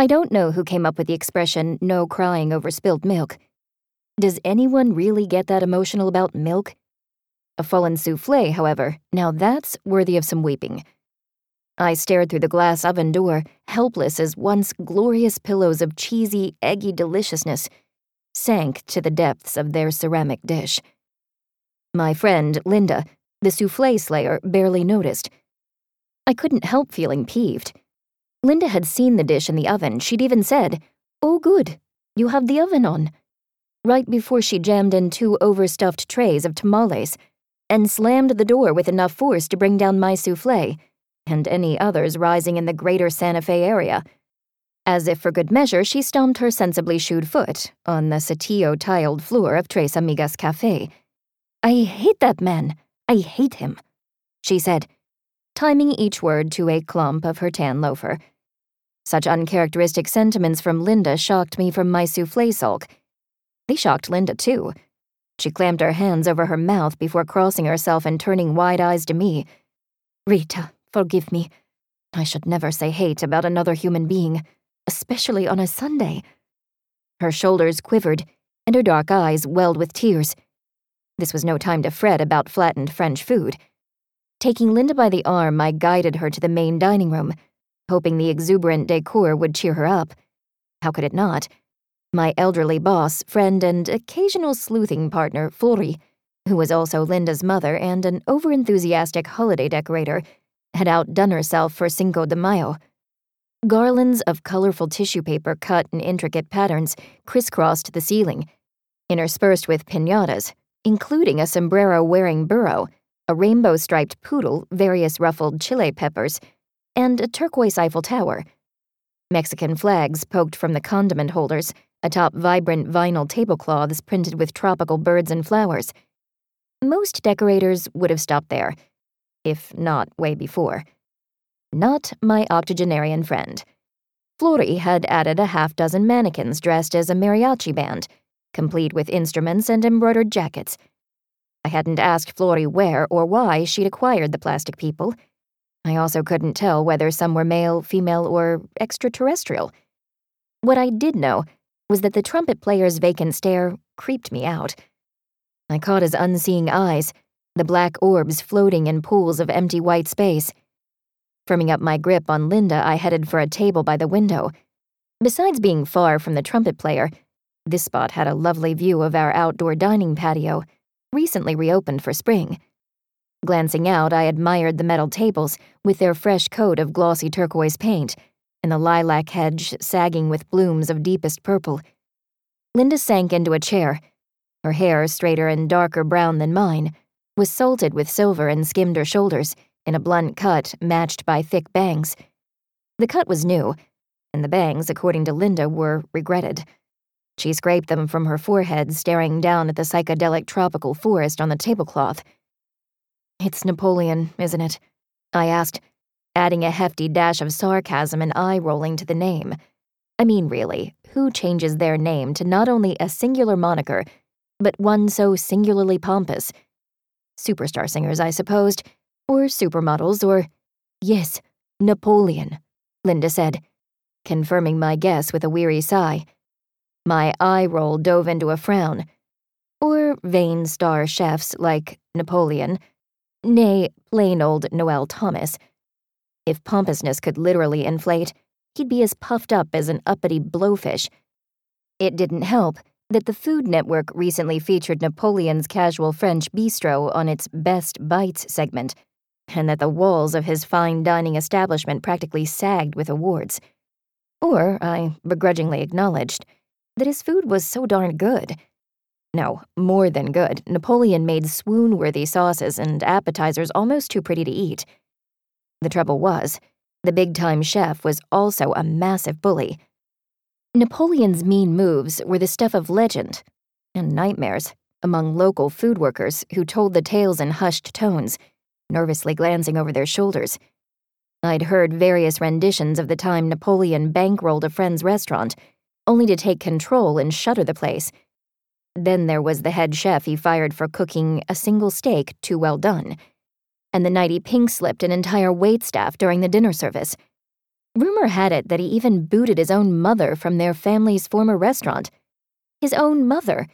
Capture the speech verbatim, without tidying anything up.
I don't know who came up with the expression, no crying over spilled milk. Does anyone really get that emotional about milk? A fallen soufflé, however, now that's worthy of some weeping. I stared through the glass oven door, helpless as once glorious pillows of cheesy, eggy deliciousness sank to the depths of their ceramic dish. My friend, Linda, the soufflé slayer, barely noticed. I couldn't help feeling peeved. Linda had seen the dish in the oven. She'd even said, "Oh good, you have the oven on," right before she jammed in two overstuffed trays of tamales and slammed the door with enough force to bring down my soufflé and any others rising in the greater Santa Fe area. As if for good measure, she stomped her sensibly shoed foot on the satillo-tiled floor of Tres Amigas Café. "I hate that man. I hate him," she said, timing each word to a clump of her tan loafer. Such uncharacteristic sentiments from Linda shocked me from my soufflé sulk. They shocked Linda, too. She clamped her hands over her mouth before crossing herself and turning wide eyes to me. "Rita, forgive me. I should never say hate about another human being, especially on a Sunday." Her shoulders quivered, and her dark eyes welled with tears. This was no time to fret about flattened French food. Taking Linda by the arm, I guided her to the main dining room, hoping the exuberant decor would cheer her up. How could it not? My elderly boss, friend, and occasional sleuthing partner, Flori, who was also Linda's mother and an overenthusiastic holiday decorator, had outdone herself for Cinco de Mayo. Garlands of colorful tissue paper cut in intricate patterns crisscrossed the ceiling, interspersed with piñatas, including a sombrero-wearing burro, a rainbow-striped poodle, various ruffled chili peppers, and a turquoise Eiffel Tower. Mexican flags poked from the condiment holders atop vibrant vinyl tablecloths printed with tropical birds and flowers. Most decorators would have stopped there, if not way before. Not my octogenarian friend. Flori had added a half-dozen mannequins dressed as a mariachi band, complete with instruments and embroidered jackets. I hadn't asked Flori where or why she'd acquired the plastic people. I also couldn't tell whether some were male, female, or extraterrestrial. What I did know was that the trumpet player's vacant stare creeped me out. I caught his unseeing eyes, the black orbs floating in pools of empty white space. Firming up my grip on Linda, I headed for a table by the window. Besides being far from the trumpet player, this spot had a lovely view of our outdoor dining patio, recently reopened for spring. Glancing out, I admired the metal tables with their fresh coat of glossy turquoise paint and the lilac hedge sagging with blooms of deepest purple. Linda sank into a chair. Her hair, straighter and darker brown than mine, was salted with silver and skimmed her shoulders in a blunt cut matched by thick bangs. The cut was new, and the bangs, according to Linda, were regretted. She scraped them from her forehead, staring down at the psychedelic tropical forest on the tablecloth. "It's Napoleon, isn't it?" I asked, adding a hefty dash of sarcasm and eye-rolling to the name. I mean, really, who changes their name to not only a singular moniker, but one so singularly pompous? Superstar singers, I supposed, or supermodels, or... "Yes, Napoleon," Linda said, confirming my guess with a weary sigh. My eye roll dove into a frown. Or vain star chefs like Napoleon, nay, plain old Noel Thomas. If pompousness could literally inflate, he'd be as puffed up as an uppity blowfish. It didn't help that the Food Network recently featured Napoleon's casual French bistro on its Best Bites segment, and that the walls of his fine dining establishment practically sagged with awards. Or, I begrudgingly acknowledged, that his food was so darn good. No, more than good, Napoleon made swoon-worthy sauces and appetizers almost too pretty to eat. The trouble was, the big-time chef was also a massive bully. Napoleon's mean moves were the stuff of legend and nightmares among local food workers who told the tales in hushed tones, nervously glancing over their shoulders. I'd heard various renditions of the time Napoleon bankrolled a friend's restaurant, only to take control and shutter the place. Then there was the head chef he fired for cooking a single steak too well done, and the night he pink-slipped an entire waitstaff during the dinner service. Rumor had it that he even booted his own mother from their family's former restaurant. His own mother,